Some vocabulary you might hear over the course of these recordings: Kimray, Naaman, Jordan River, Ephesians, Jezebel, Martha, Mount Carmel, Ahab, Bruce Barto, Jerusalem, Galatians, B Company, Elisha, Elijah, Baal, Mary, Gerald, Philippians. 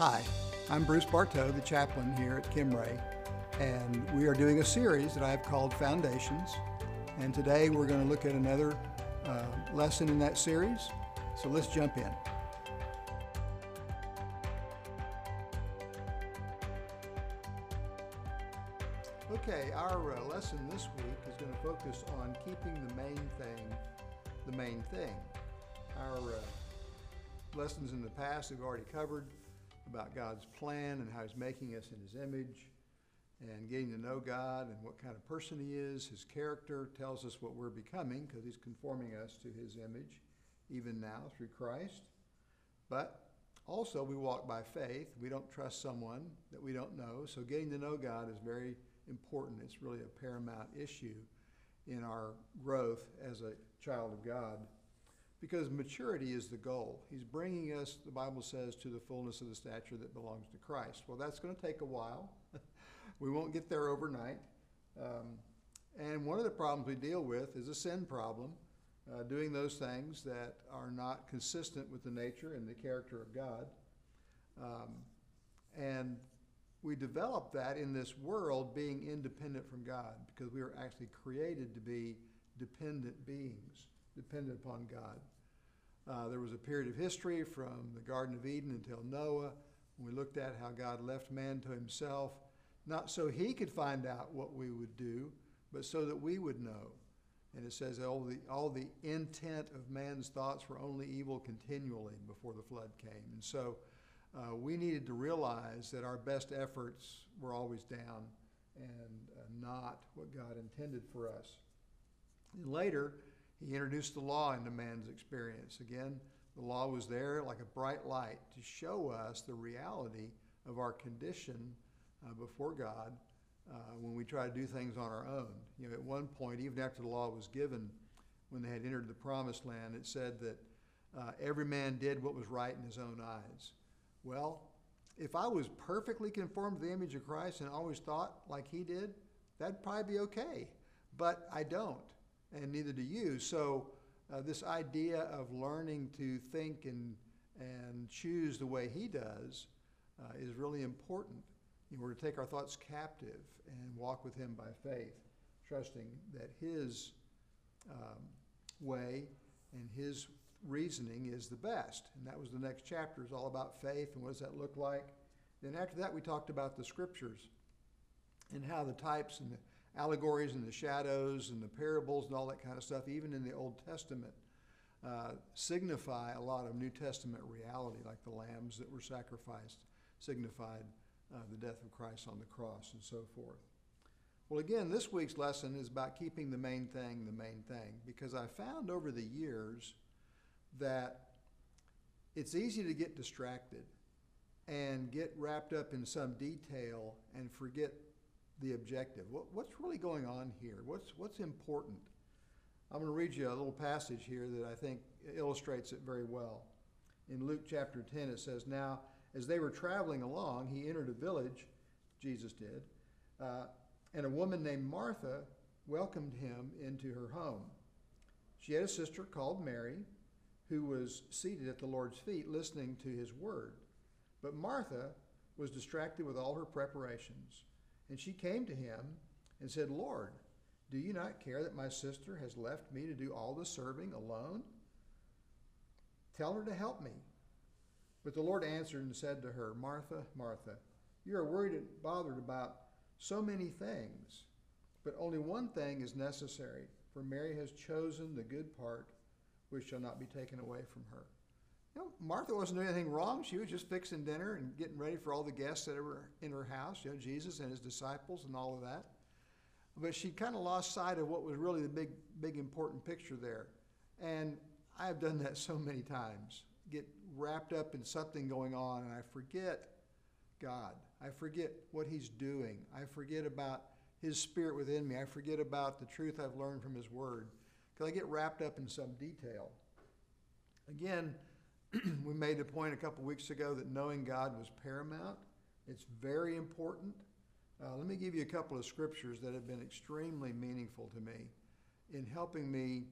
Hi, I'm Bruce Barto, the chaplain here at Kimray, and we are doing a series that I've called Foundations, and today we're going to look at another lesson in that series, so let's jump in. Okay, our lesson this week is going to focus on keeping the main thing the main thing. Our lessons in the past have already covered about God's plan and how He's making us in His image, and getting to know God and what kind of person He is. His character tells us what we're becoming because He's conforming us to His image, even now through Christ. But also we walk by faith. We don't trust someone that we don't know. So getting to know God is very important. It's really a paramount issue in our growth as a child of God, because maturity is the goal. He's bringing us, the Bible says, to the fullness of the stature that belongs to Christ. Well, that's going to take a while. We won't get there overnight. And one of the problems we deal with is a sin problem, doing those things that are not consistent with the nature and the character of God. And we develop that in this world being independent from God, because we are actually created to be dependent beings, dependent upon God. There was a period of history from the Garden of Eden until Noah, when we looked at how God left man to himself, not so he could find out what we would do, but so that we would know. And it says all the intent of man's thoughts were only evil continually before the flood came. And so we needed to realize that our best efforts were always down and not what God intended for us. And later, He introduced the law into man's experience. Again, the law was there like a bright light to show us the reality of our condition before God when we try to do things on our own. You know, at one point, even after the law was given, when they had entered the promised land, it said that every man did what was right in his own eyes. Well, if I was perfectly conformed to the image of Christ and always thought like He did, that'd probably be okay, but I don't. And neither do you. So this idea of learning to think and choose the way He does is really important. You know, we're to take our thoughts captive and walk with Him by faith, trusting that His way and His reasoning is the best. And that was the next chapter. It's all about faith and what does that look like. Then after that, we talked about the Scriptures and how the types and the allegories and the shadows and the parables and all that kind of stuff, even in the Old Testament, signify a lot of New Testament reality, like the lambs that were sacrificed signified the death of Christ on the cross and so forth. Well, again, this week's lesson is about keeping the main thing, because I found over the years that it's easy to get distracted and get wrapped up in some detail and forget the objective. What's really going on here? What's important? I'm going to read you a little passage here that I think illustrates it very well. In Luke chapter 10, it says, "Now, as they were traveling along, He entered a village," Jesus did, "and a woman named Martha welcomed Him into her home. She had a sister called Mary, who was seated at the Lord's feet listening to His word. But Martha was distracted with all her preparations. And she came to Him and said, 'Lord, do you not care that my sister has left me to do all the serving alone? Tell her to help me.' But the Lord answered and said to her, 'Martha, Martha, you are worried and bothered about so many things, but only one thing is necessary. For Mary has chosen the good part, which shall not be taken away from her.'" You know, Martha wasn't doing anything wrong. She was just fixing dinner and getting ready for all the guests that were in her house, you know, Jesus and His disciples and all of that. But she kind of lost sight of what was really the big important picture there. And I've done that so many times, get wrapped up in something going on, and I forget God. I forget what He's doing. I forget about His Spirit within me. I forget about the truth I've learned from His word, because I get wrapped up in some detail. Again, we made the point a couple weeks ago that knowing God was paramount. It's very important. Let me give you a couple of scriptures that have been extremely meaningful to me in helping me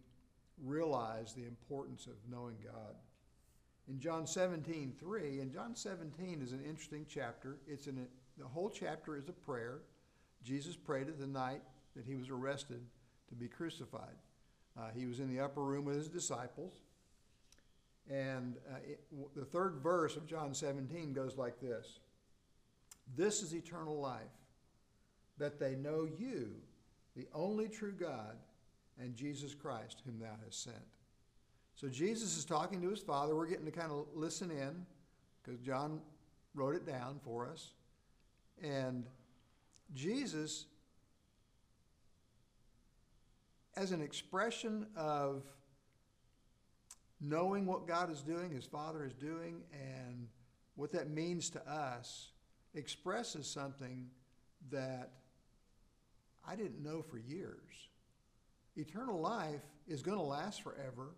realize the importance of knowing God. in John 17:3, and John 17 is an interesting chapter. The whole chapter is a prayer. Jesus prayed at the night that he was arrested to be crucified. He was in the upper room with his disciples. And the third verse of John 17 goes like this. This is eternal life, that they know you, the only true God, and Jesus Christ, whom thou hast sent. So Jesus is talking to his Father. We're getting to kind of listen in, because John wrote it down for us. And Jesus, as an expression of knowing what God is doing, his Father is doing, and what that means to us, expresses something that I didn't know for years. Eternal life is going to last forever.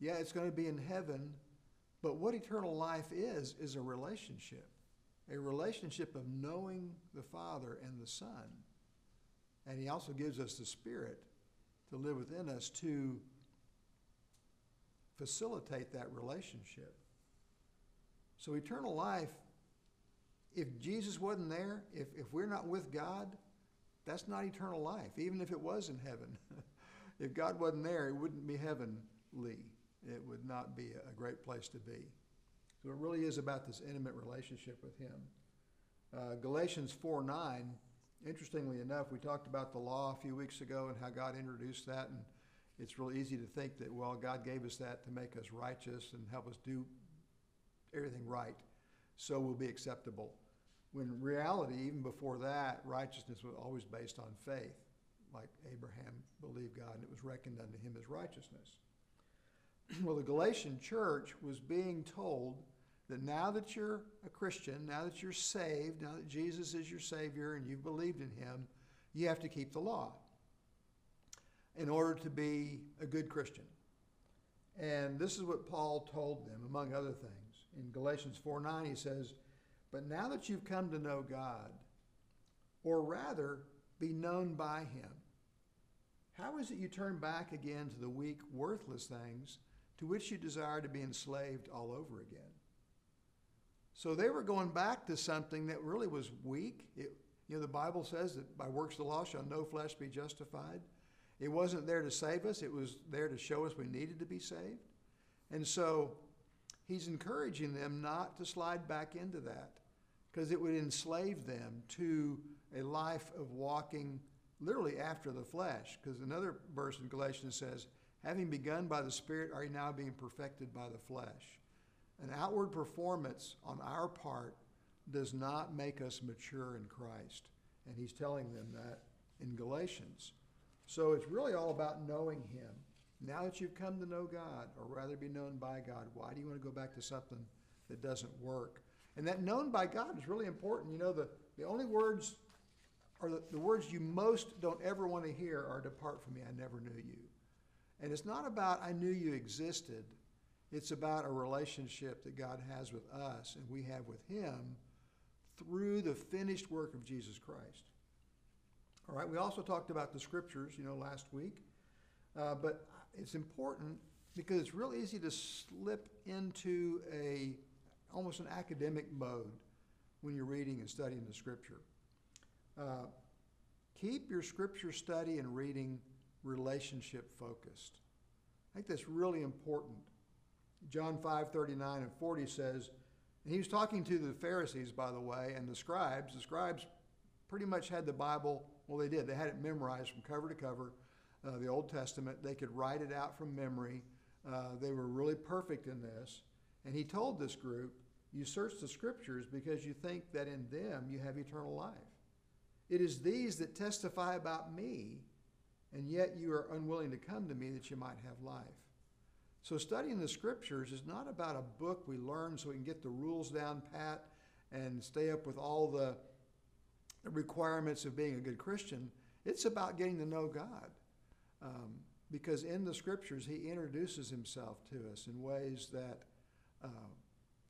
Yeah, it's going to be in heaven, but what eternal life is a relationship. A relationship of knowing the Father and the Son. And he also gives us the Spirit to live within us to facilitate that relationship. So eternal life, if Jesus wasn't there, if we're not with God, that's not eternal life, even if it was in heaven. If God wasn't there, it wouldn't be heavenly. It would not be a great place to be. So it really is about this intimate relationship with him. Galatians 4:9, interestingly enough, we talked about the law a few weeks ago and how God introduced that. And it's real easy to think that, well, God gave us that to make us righteous and help us do everything right, so we'll be acceptable. When in reality, even before that, righteousness was always based on faith. Like Abraham believed God, and it was reckoned unto him as righteousness. Well, the Galatian church was being told that now that you're a Christian, now that you're saved, now that Jesus is your Savior and you've believed in him, you have to keep the law in order to be a good Christian. And this is what Paul told them, among other things. In Galatians 4:9, he says, but now that you've come to know God, or rather be known by him, how is it you turn back again to the weak, worthless things to which you desire to be enslaved all over again? So they were going back to something that really was weak. The Bible says that by works of the law shall no flesh be justified. It wasn't there to save us. It was there to show us we needed to be saved. And so he's encouraging them not to slide back into that, because it would enslave them to a life of walking literally after the flesh. Because another verse in Galatians says, having begun by the Spirit, are you now being perfected by the flesh? An outward performance on our part does not make us mature in Christ. And he's telling them that in Galatians. So it's really all about knowing him. Now that you've come to know God, or rather be known by God, why do you want to go back to something that doesn't work? And that known by God is really important. The only words, or the words you most don't ever want to hear are, depart from me, I never knew you. And it's not about I knew you existed. It's about a relationship that God has with us and we have with him through the finished work of Jesus Christ. All right, we also talked about the scriptures, last week. But it's important because it's real easy to slip into almost an academic mode when you're reading and studying the scripture. Keep your scripture study and reading relationship focused. I think that's really important. John 5:39 and 40 says, and he was talking to the Pharisees, by the way, and the scribes. The scribes pretty much had the Bible, well, they did. They had it memorized from cover to cover, the Old Testament. They could write it out from memory. They were really perfect in this. And he told this group, you search the scriptures because you think that in them you have eternal life. It is these that testify about me, and yet you are unwilling to come to me that you might have life. So studying the scriptures is not about a book we learn so we can get the rules down pat and stay up with all the requirements of being a good Christian. It's about getting to know God. Because in the scriptures, he introduces himself to us in ways that,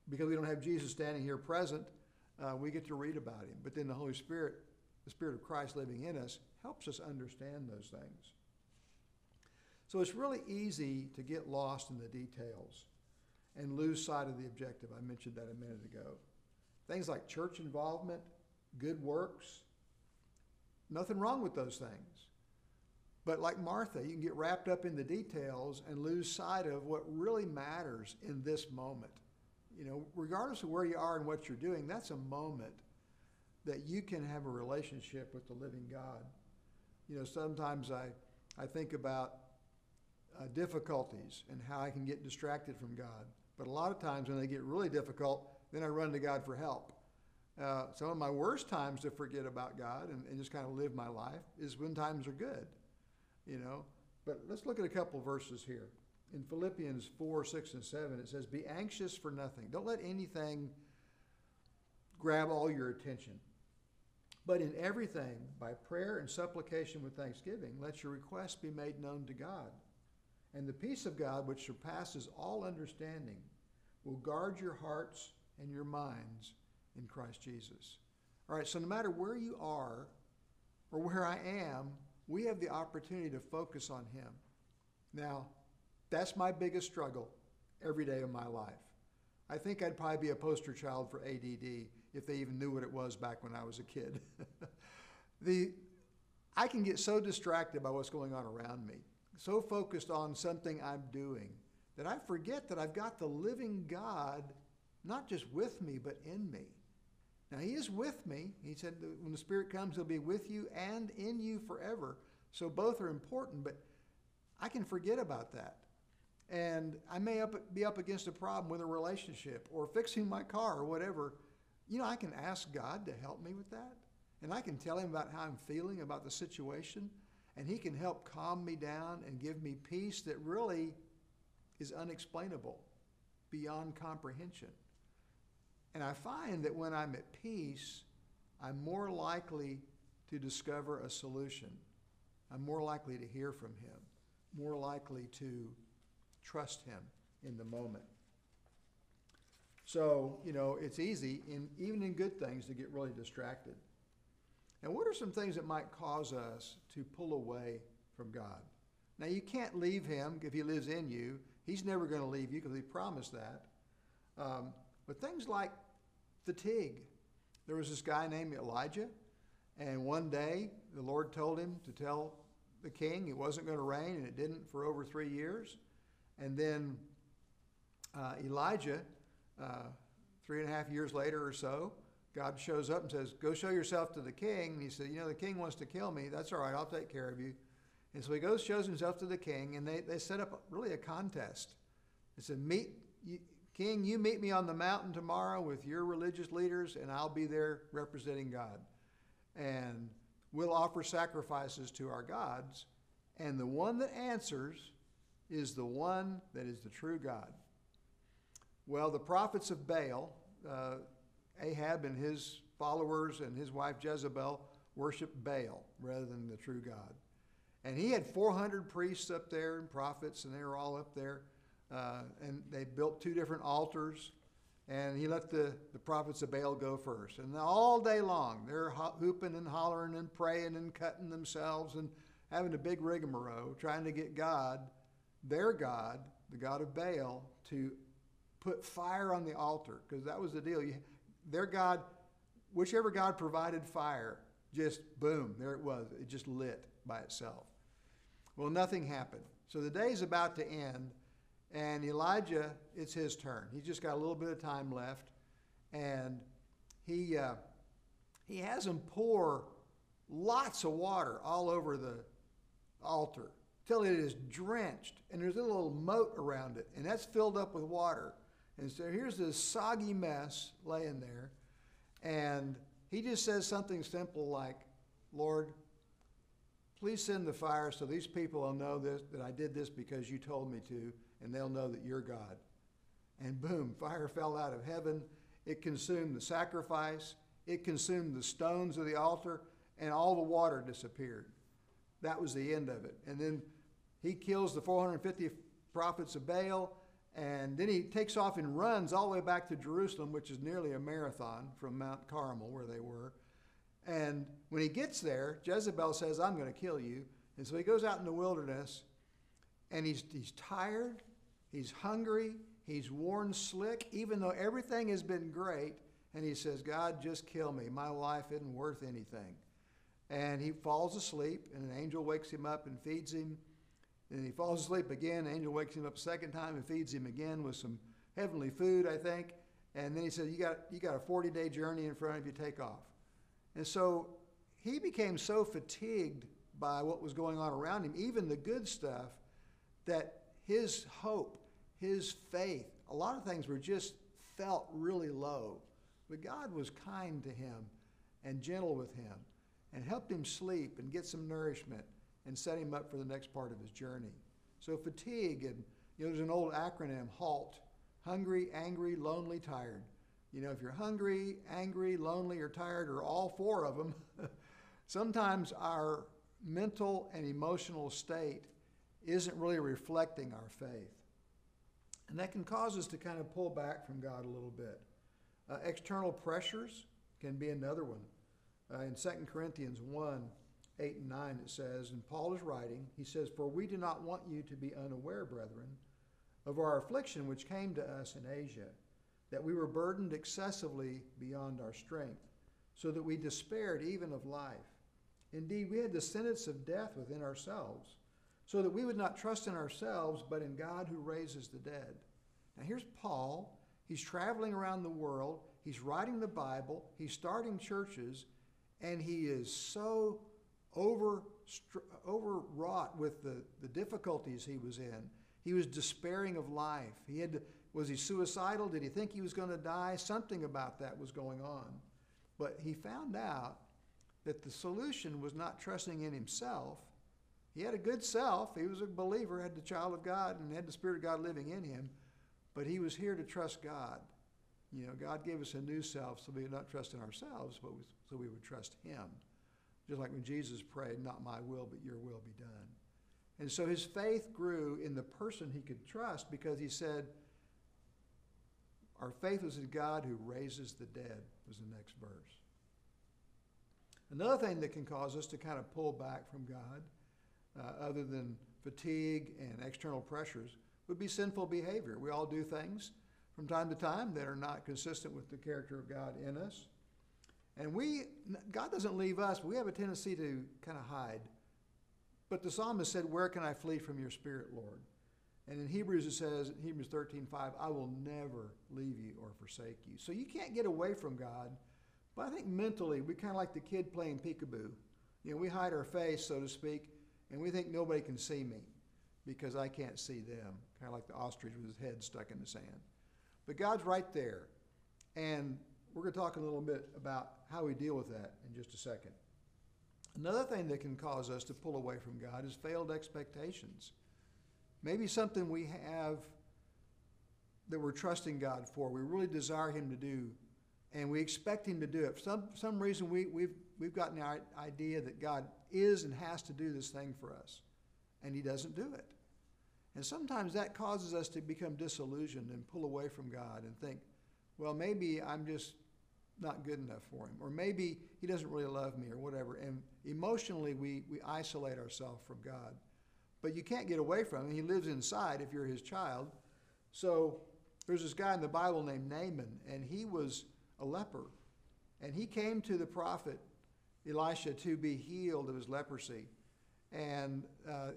because we don't have Jesus standing here present, we get to read about him. But then the Holy Spirit, the Spirit of Christ living in us, helps us understand those things. So it's really easy to get lost in the details. and lose sight of the objective. I mentioned that a minute ago. Things like church involvement, good works, nothing wrong with those things. But like Martha, you can get wrapped up in the details and lose sight of what really matters in this moment. You know, regardless of where you are and what you're doing, that's a moment that you can have a relationship with the living God. You know, sometimes I think about difficulties and how I can get distracted from God. But a lot of times when they get really difficult, then I run to God for help. Some of my worst times to forget about God and just kind of live my life is when times are good, you know. But let's look at a couple verses here. In Philippians 4, 6, and 7, it says, "Be anxious for nothing." Don't let anything grab all your attention. "But in everything, by prayer and supplication with thanksgiving, let your requests be made known to God. And the peace of God, which surpasses all understanding, will guard your hearts and your minds in Christ Jesus." All right, so no matter where you are or where I am, we have the opportunity to focus on Him. Now, that's my biggest struggle every day of my life. I think I'd probably be a poster child for ADD if they even knew what it was back when I was a kid. I can get so distracted by what's going on around me, so focused on something I'm doing, that I forget that I've got the living God not just with me, but in me. Now, He is with me. He said, when the Spirit comes, He'll be with you and in you forever. So both are important, but I can forget about that. And I may be up against a problem with a relationship or fixing my car or whatever. You know, I can ask God to help me with that. And I can tell Him about how I'm feeling about the situation. And He can help calm me down and give me peace that really is unexplainable, beyond comprehension. And I find that when I'm at peace, I'm more likely to discover a solution. I'm more likely to hear from Him, more likely to trust Him in the moment. So, you know, it's easy, even in good things, to get really distracted. Now, what are some things that might cause us to pull away from God? Now, you can't leave Him if He lives in you. He's never going to leave you because He promised that. But things like fatigue. There was this guy named Elijah, and one day the Lord told him to tell the king it wasn't going to rain, and it didn't for over 3 years. And then Elijah, 3.5 years later or so, God shows up and says, "Go show yourself to the king." And he said, "You know, the king wants to kill me. That's all right. I'll take care of you." And so he goes, shows himself to the king, and they set up really a contest. They said, "King, you meet me on the mountain tomorrow with your religious leaders, and I'll be there representing God. And we'll offer sacrifices to our gods. And the one that answers is the one that is the true God." Well, the prophets of Baal, Ahab and his followers and his wife Jezebel, worshiped Baal rather than the true God. And he had 400 priests up there and prophets, and they were all up there. And they built 2 different altars, and he let the prophets of Baal go first. And all day long, they're hooping and hollering and praying and cutting themselves and having a big rigmarole, trying to get God, their God, the God of Baal, to put fire on the altar, because that was the deal. Their God, whichever God provided fire, just boom, there it was. It just lit by itself. Well, nothing happened. So the day's about to end, and Elijah, it's his turn. He's just got a little bit of time left, and he has them pour lots of water all over the altar till it is drenched, and there's a little moat around it, and that's filled up with water. And so here's this soggy mess laying there, and he just says something simple like, "Lord, please send the fire so these people will know that I did this because you told me to, and they'll know that you're God." And boom, fire fell out of heaven. It consumed the sacrifice. It consumed the stones of the altar, and all the water disappeared. That was the end of it. And then he kills the 450 prophets of Baal, and then he takes off and runs all the way back to Jerusalem, which is nearly a marathon from Mount Carmel where they were. And when he gets there, Jezebel says, "I'm going to kill you." And so he goes out in the wilderness, and he's tired, he's hungry, He's worn slick, even though everything has been great. And he says, God, just kill me. My life isn't worth anything. And he falls asleep, and an angel wakes him up and feeds him. And he falls asleep again. An angel wakes him up a second time and feeds him again with some heavenly food, I think. And then he said, you got a 40-day journey in front of you, take off. And so he became so fatigued by what was going on around him, even the good stuff, that his hope, his faith, a lot of things were just felt really low. But God was kind to him and gentle with him and helped him sleep and get some nourishment and set him up for the next part of his journey. So fatigue, and there's an old acronym, HALT. Hungry, angry, lonely, tired. If you're hungry, angry, lonely, or tired, or all four of them, sometimes our mental and emotional state isn't really reflecting our faith. And that can cause us to kind of pull back from God a little bit. External pressures can be another one. In 2 Corinthians 1:8-9 it says, and Paul is writing, he says, for we do not want you to be unaware, brethren, of our affliction which came to us in Asia, that we were burdened excessively beyond our strength, so that we despaired even of life. Indeed, we had the sentence of death within ourselves, so that we would not trust in ourselves, but in God who raises the dead. Now here's Paul. He's traveling around the world. He's writing the Bible. He's starting churches, and he is so overwrought with the difficulties he was in. He was despairing of life. Was he suicidal? Did he think he was going to die? Something about that was going on. But he found out that the solution was not trusting in himself. He had a good self. He was a believer, had the child of God, and had the Spirit of God living in him. But he was here to trust God. God gave us a new self, so we would not trust in ourselves, but so we would trust him. Just like when Jesus prayed, not my will, but your will be done. And so his faith grew in the person he could trust, because he said, our faith was in God who raises the dead, was the next verse. Another thing that can cause us to kind of pull back from God, other than fatigue and external pressures, would be sinful behavior. We all do things from time to time that are not consistent with the character of God in us. And God doesn't leave us, but we have a tendency to kind of hide. But the psalmist said, where can I flee from your spirit, Lord? And in Hebrews it says, in Hebrews 13:5, I will never leave you or forsake you. So you can't get away from God. But I think mentally, we kind of like the kid playing peekaboo. We hide our face, so to speak, and we think nobody can see me because I can't see them. Kind of like the ostrich with his head stuck in the sand. But God's right there. And we're going to talk a little bit about how we deal with that in just a second. Another thing that can cause us to pull away from God is failed expectations. Maybe something we have that we're trusting God for, we really desire him to do, and we expect him to do it. For some reason, we've gotten our idea that God is and has to do this thing for us, and he doesn't do it. And sometimes that causes us to become disillusioned and pull away from God and think, well, maybe I'm just not good enough for him, or maybe he doesn't really love me, or whatever. And emotionally, we isolate ourselves from God. But you can't get away from him. He lives inside if you're his child. So there's this guy in the Bible named Naaman, and he was a leper. And he came to the prophet Elisha to be healed of his leprosy. And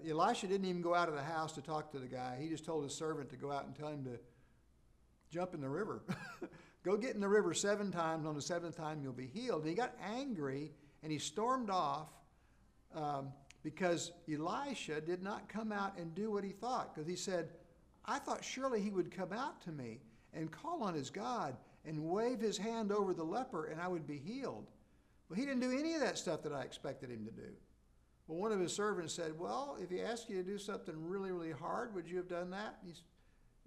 Elisha didn't even go out of the house to talk to the guy. He just told his servant to go out and tell him to jump in the river. Go get in the river 7 times, and on the 7th time you'll be healed. And he got angry, and he stormed off because Elisha did not come out and do what he thought. Because he said, I thought surely he would come out to me and call on his God and wave his hand over the leper, and I would be healed. But he didn't do any of that stuff that I expected him to do. Well, one of his servants said, well, if he asked you to do something really, really hard, would you have done that? And he said,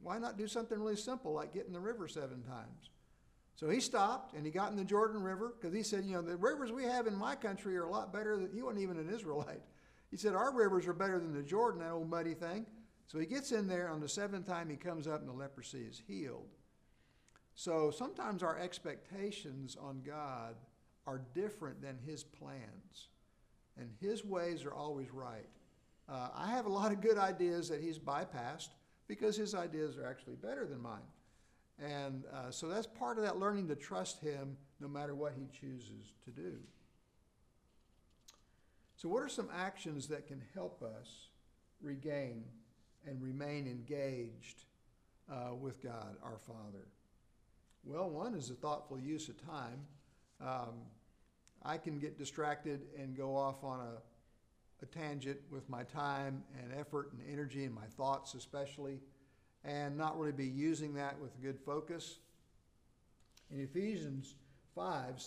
why not do something really simple like get in the river 7 times? So he stopped, and he got in the Jordan River, because he said, the rivers we have in my country are a lot better than, he wasn't even an Israelite. He said, our rivers are better than the Jordan, that old muddy thing. So he gets in there, on the 7th time he comes up, and the leprosy is healed. So sometimes our expectations on God are different than his plans, and his ways are always right. I have a lot of good ideas that he's bypassed because his ideas are actually better than mine. And so that's part of that learning to trust him no matter what he chooses to do. So what are some actions that can help us regain and remain engaged with God, our Father? Well, one is a thoughtful use of time. I can get distracted and go off on a tangent with my time and effort and energy and my thoughts especially, and not really be using that with a good focus. In Ephesians 5,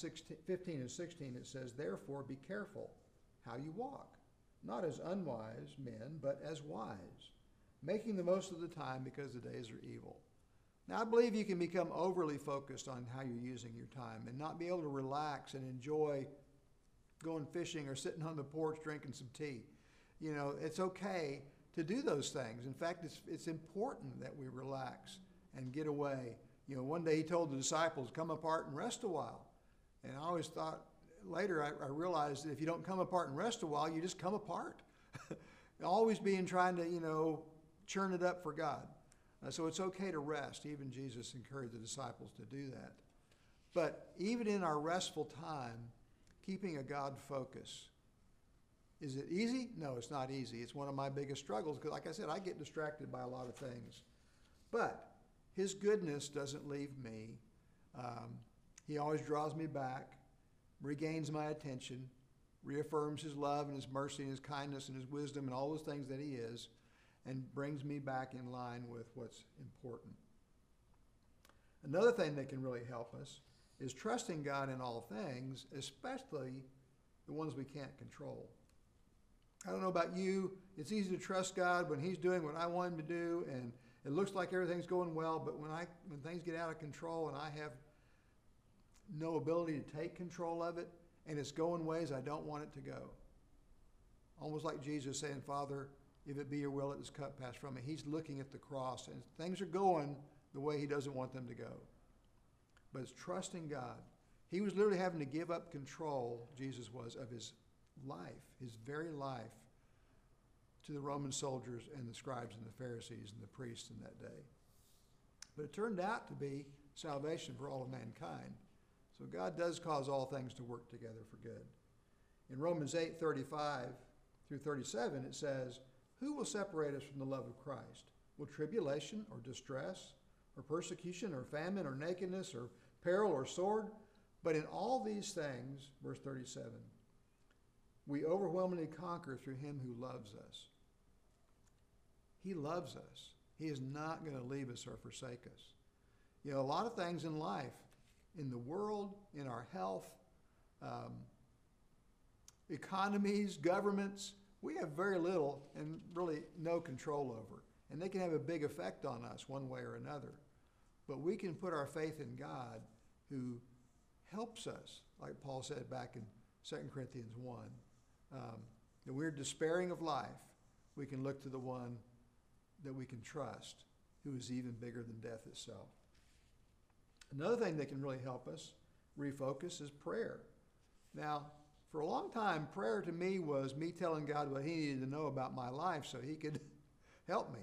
15 and 16, it says, "Therefore be careful how you walk, not as unwise men, but as wise, making the most of the time because the days are evil." Now, I believe you can become overly focused on how you're using your time and not be able to relax and enjoy going fishing or sitting on the porch drinking some tea. You know, it's okay to do those things. In fact, it's important that we relax and get away. You know, one day he told the disciples, come apart and rest a while. And I always thought, later I realized that if you don't come apart and rest a while, you just come apart. Always being trying to, you know, churn it up for God. So it's okay to rest. Even Jesus encouraged the disciples to do that. But even in our restful time, keeping a God focus. Is it easy? No, it's not easy. It's one of my biggest struggles because, like I said, I get distracted by a lot of things. But his goodness doesn't leave me. He always draws me back, regains my attention, reaffirms his love and his mercy and his kindness and his wisdom and all those things that he is, and brings me back in line with what's important. Another thing that can really help us is trusting God in all things, especially the ones we can't control. I don't know about you, it's easy to trust God when he's doing what I want him to do, and it looks like everything's going well, but when things get out of control and I have no ability to take control of it, and it's going ways I don't want it to go. Almost like Jesus saying, Father, if it be your will, let this cup pass from me. He's looking at the cross, and things are going the way he doesn't want them to go. But it's trusting God. He was literally having to give up control, Jesus was, of his life, his very life, to the Roman soldiers and the scribes and the Pharisees and the priests in that day. But it turned out to be salvation for all of mankind. So God does cause all things to work together for good. In Romans 8, 35 through 37, it says, "Who will separate us from the love of Christ? Will tribulation or distress or persecution or famine or nakedness or peril or sword? But in all these things," verse 37, "we overwhelmingly conquer through him who loves us." He loves us. He is not going to leave us or forsake us. You know, a lot of things in life, in the world, in our health, economies, governments, we have very little and really no control over. And they can have a big effect on us one way or another. But we can put our faith in God who helps us, like Paul said back in 2 Corinthians 1, that we're despairing of life. We can look to the one that we can trust, who is even bigger than death itself. Another thing that can really help us refocus is prayer. Now, for a long time, prayer to me was me telling God what he needed to know about my life so he could help me.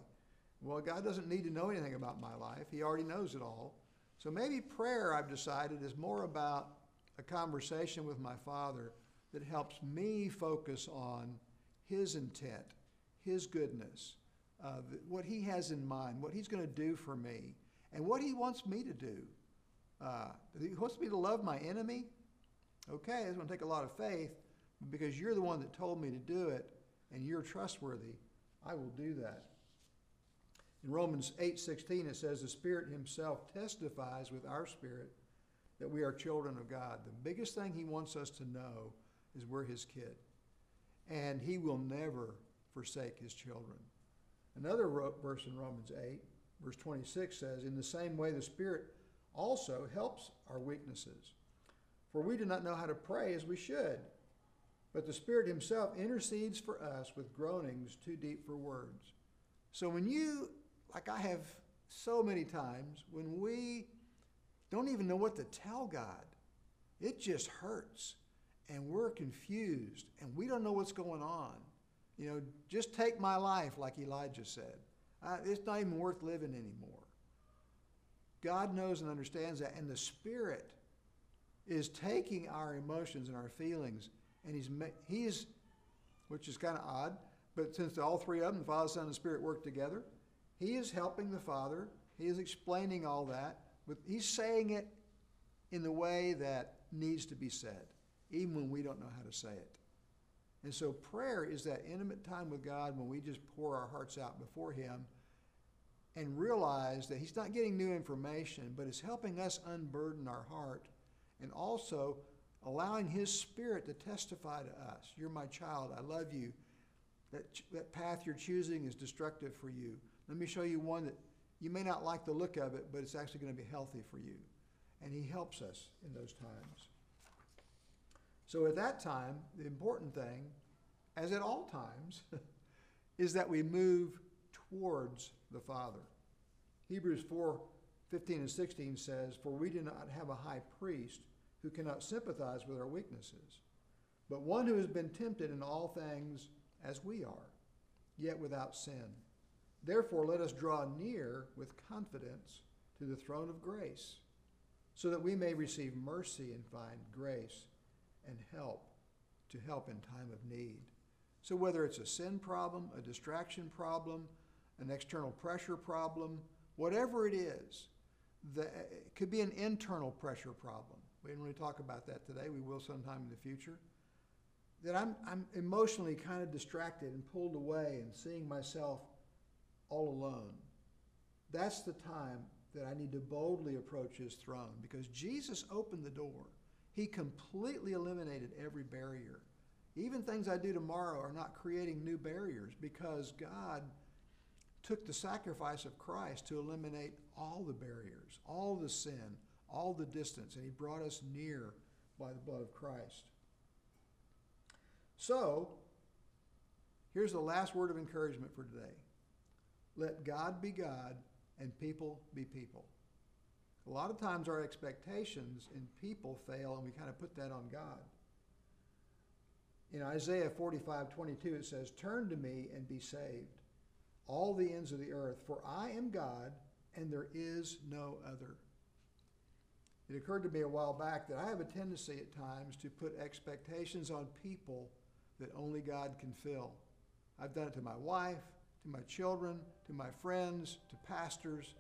Well, God doesn't need to know anything about my life. He already knows it all. So maybe prayer, I've decided, is more about a conversation with my Father that helps me focus on his intent, his goodness, what he has in mind, what he's going to do for me, and what he wants me to do. He wants me to love my enemy? Okay, it's going to take a lot of faith, but because you're the one that told me to do it, and you're trustworthy, I will do that. In Romans 8:16, it says, "The Spirit himself testifies with our spirit that we are children of God." The biggest thing he wants us to know is we're his kid, and he will never forsake his children. Another verse in Romans 8, verse 26 says, "In the same way, the Spirit also helps our weaknesses. For we do not know how to pray as we should, but the Spirit himself intercedes for us with groanings too deep for words." So when you, like I have so many times, when we don't even know what to tell God, it just hurts, and we're confused, and we don't know what's going on. You know, just take my life, like Elijah said. It's not even worth living anymore. God knows and understands that, and the Spirit is taking our emotions and our feelings, and He is, which is kind of odd, but since all three of them, the Father, Son, and the Spirit, work together, He is helping the Father. He is explaining all that. But He's saying it in the way that needs to be said, even when we don't know how to say it. And so prayer is that intimate time with God when we just pour our hearts out before Him and realize that He's not getting new information, but is helping us unburden our heart and also allowing His Spirit to testify to us. You're my child. I love you. That path you're choosing is destructive for you. Let me show you one that you may not like the look of it, but it's actually going to be healthy for you. And He helps us in those times. So at that time, the important thing, as at all times, is that we move towards the Father. Hebrews 4:15 and 16 says, "For we do not have a high priest who cannot sympathize with our weaknesses, but one who has been tempted in all things as we are, yet without sin. Therefore, let us draw near with confidence to the throne of grace, so that we may receive mercy and find grace and help to help in time of need." So whether it's a sin problem, a distraction problem, an external pressure problem, whatever it is, it could be an internal pressure problem. We didn't really talk about that today. We will sometime in the future. That I'm emotionally kind of distracted and pulled away and seeing myself all alone. That's the time that I need to boldly approach His throne, because Jesus opened the door. He completely eliminated every barrier. Even things I do tomorrow are not creating new barriers, because God took the sacrifice of Christ to eliminate all the barriers, all the sin, all the distance, and He brought us near by the blood of Christ. So, here's the last word of encouragement for today. Let God be God and people be people. A lot of times our expectations in people fail, and we kind of put that on God. In Isaiah 45:22, it says, "Turn to me and be saved, all the ends of the earth, for I am God and there is no other." It occurred to me a while back that I have a tendency at times to put expectations on people that only God can fill. I've done it to my wife, to my children, to my friends, to pastors,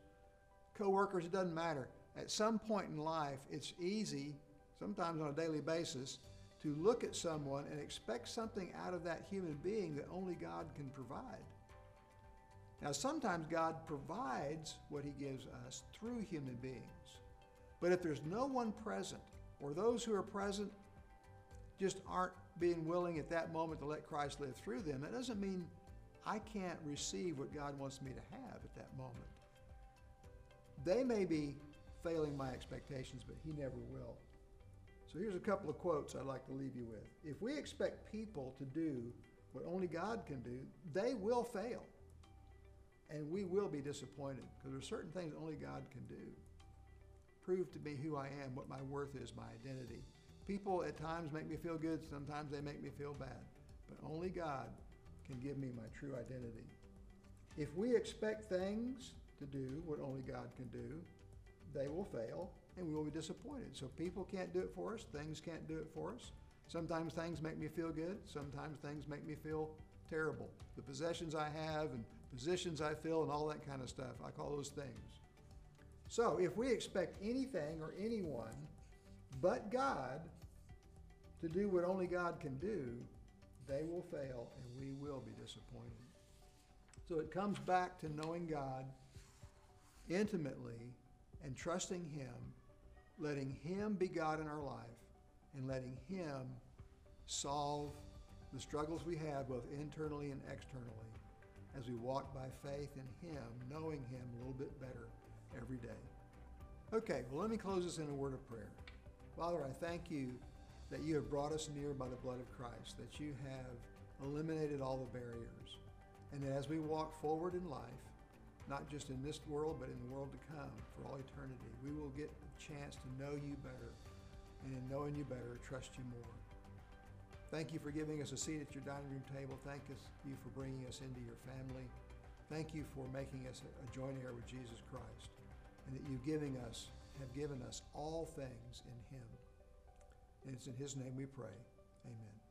co-workers, it doesn't matter. At some point in life, it's easy, sometimes on a daily basis, to look at someone and expect something out of that human being that only God can provide. Now, sometimes God provides what He gives us through human beings. But if there's no one present, or those who are present just aren't being willing at that moment to let Christ live through them, that doesn't mean I can't receive what God wants me to have at that moment. They may be failing my expectations, but He never will. So here's a couple of quotes I'd like to leave you with. If we expect people to do what only God can do, they will fail. And we will be disappointed, because there are certain things only God can do. Prove to me who I am, what my worth is, my identity. People at times make me feel good, sometimes they make me feel bad. But only God can give me my true identity. If we expect things to do what only God can do, they will fail and we will be disappointed. So people can't do it for us, things can't do it for us. Sometimes things make me feel good, sometimes things make me feel terrible. The possessions I have and positions I fill and all that kind of stuff, I call those things. So if we expect anything or anyone but God to do what only God can do, they will fail and we will be disappointed. So it comes back to knowing God intimately and trusting Him, letting Him be God in our life, and letting Him solve the struggles we have both internally and externally as we walk by faith in Him, knowing Him a little bit better every day. Okay, well, let me close this in a word of prayer. Father, I thank You that You have brought us near by the blood of Christ, that You have eliminated all the barriers, and that as we walk forward in life, not just in this world, but in the world to come for all eternity, we will get a chance to know You better, and in knowing You better, trust You more. Thank You for giving us a seat at Your dining room table. Thank You for bringing us into Your family. Thank you for making us a joint heir with Jesus Christ, and that you have given us all things in him. And it's in his name we pray. Amen.